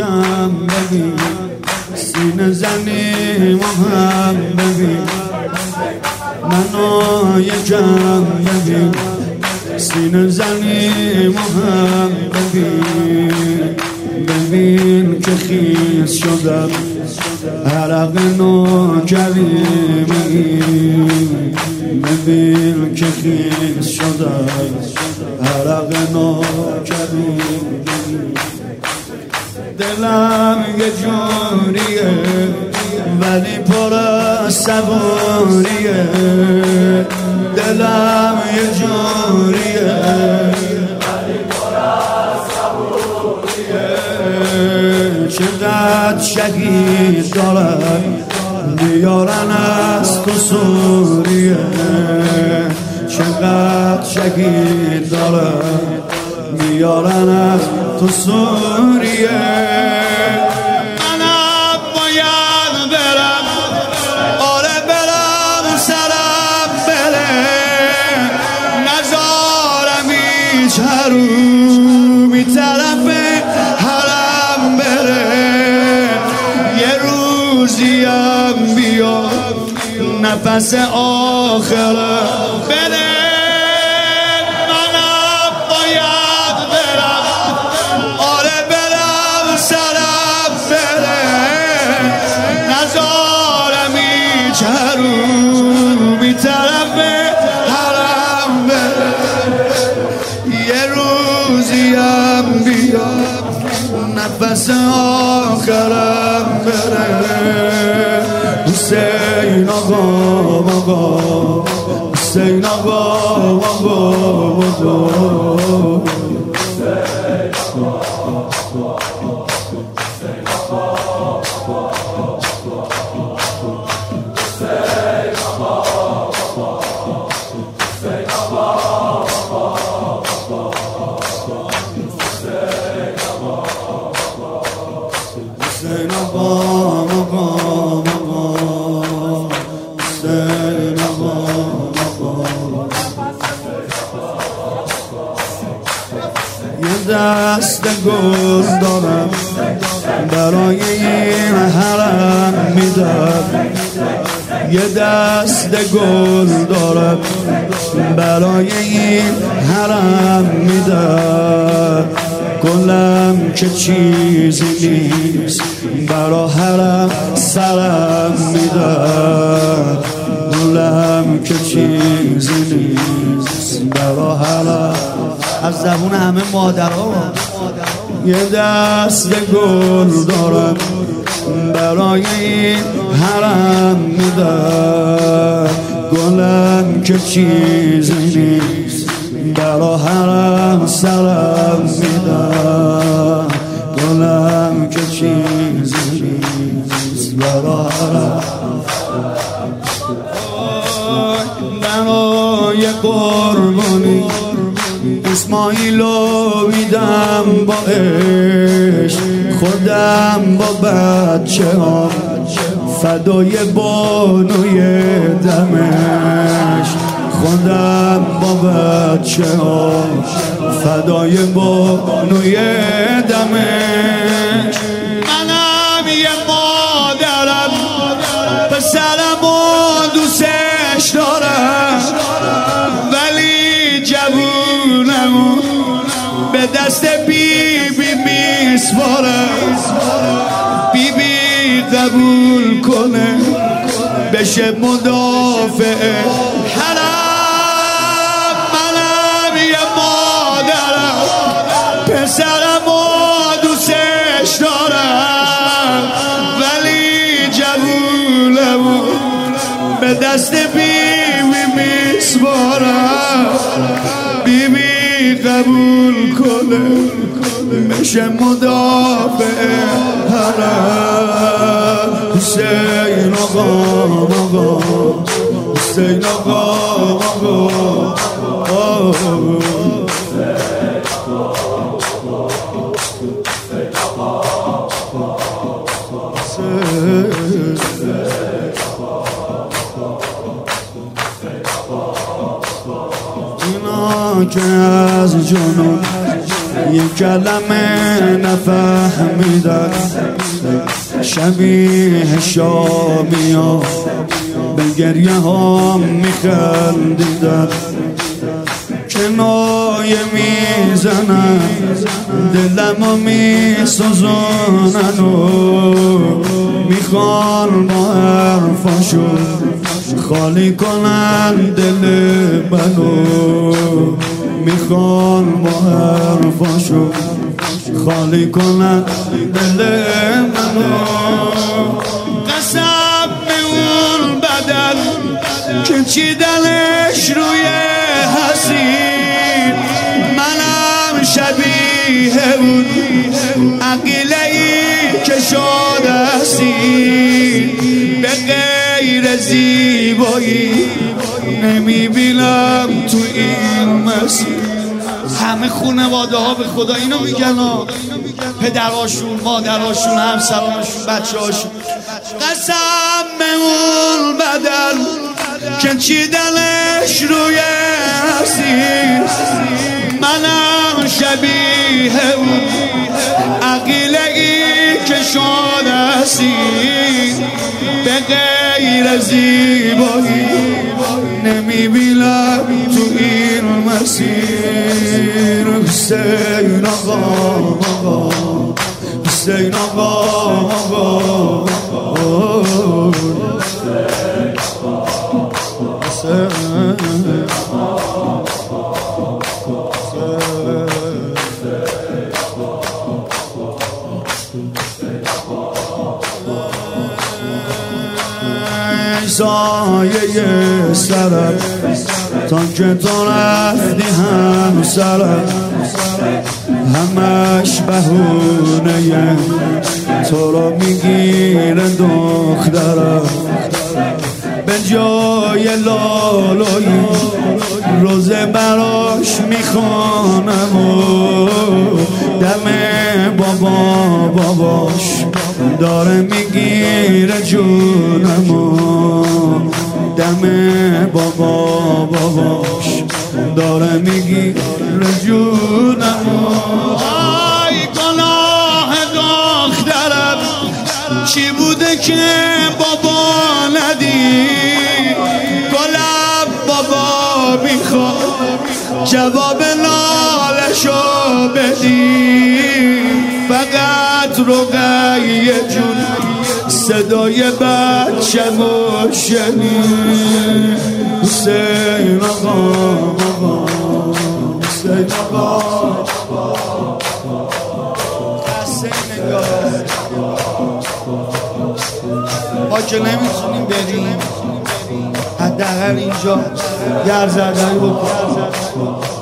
محکم بگیر، سینه زنی مهم بگیر، منو یکم بگیر، سینه زنی مهم بگیر. ببین که خیس شدم عرق نوکری بگیر، ببین که خیس شدم عرق نوکری بگیر. دلم یه جوریه ولی پر از سواریه، دلم یه جوریه ولی پر از سواریه. چقدر شگید دارم میارن از قصوریه، چقدر شگید دارم میارن از تو سوریه. منم باید برم، آره برم، سرم بره، نزارم هیچ حرومی طرف حرم بره. یه روزیم بیا نفس آخرم بره، حرومی طرف حرم بره. یه روزیم بیا نفس آخرم بره. حسین آقا آقا، حسین آقا آقا، دست گل دارم برای این حرم میدم، یه دست گل دارم برای این حرم میدم. گلم که چیزی نیست برا حرم سرم میدم، گلم که چیزی نیست برا حرم. از زبون همه مادرها یه دست گل دارم برای این حرم میدم، گلم که چیزی نیست برا حرم سرم میدم، گلم که چیزی نیست برا حرم. برای قربانی اسماعیلو میدم با عشق، خودم با بچه‌ام فدای بانوی دمشق، خودم با بچه‌ام فدای بانوی دمشق. منم یه مادرم، پسرم و دوستش دارم، ولی جوون به دست بیبی میسپارم، بیبی قبول کنه بشه مدافع حرم. منم یه مادرم، پسرم و دوستش دارم، ولی جوونم به دست بیبی میسپارم، بیبی قبول کنه میشه مدافع حرم. حسین آقا آقا، حسین آقا آقا، که از جنون یه کلمه نفهمیدم شبیه شامی ها به گریه هم میخندیدم کنایه میزنن دلم رو میسوزنن و میخوان با حرفاشو خالی کنن دل منو میخوان با حرفاشو خالی کنن دل منو قسم به اون بدن که چیدنش روی حسین منم شبیه اون عقیله‌ای که شد حسین به غیر زیبایی نمیبینم تو این مسیر همه خانواده ها به خدا اینو میگن پدرهاشون مادرهاشون همسرهاشون بچه‌هاشون قسم به اون بدن که چیدنش روی حسین منم شبیه اون عقیله‌ای که شد حسین به غیر زیبایی نمیبینم تو این مسیر حسین آقا حسین آقا سایه سرم تا که تو رفتی همسرم همش بهونه تو رو میگیره دخترم به جای لالایی روزه براش میخوانم و دم بابا باباش داره میگیره جونم و دم بابا باباش داره میگیره جونم ای گناه دخترم چی بوده که بابا ندید گلم بابا میخواد جواب نالشو بدید فقط روغی جون صدای بچه مو شنید حسین آقا حسین آقا حسین آقا آجا نمیتونیم بریم حداقل اینجا گر زدن بکنیم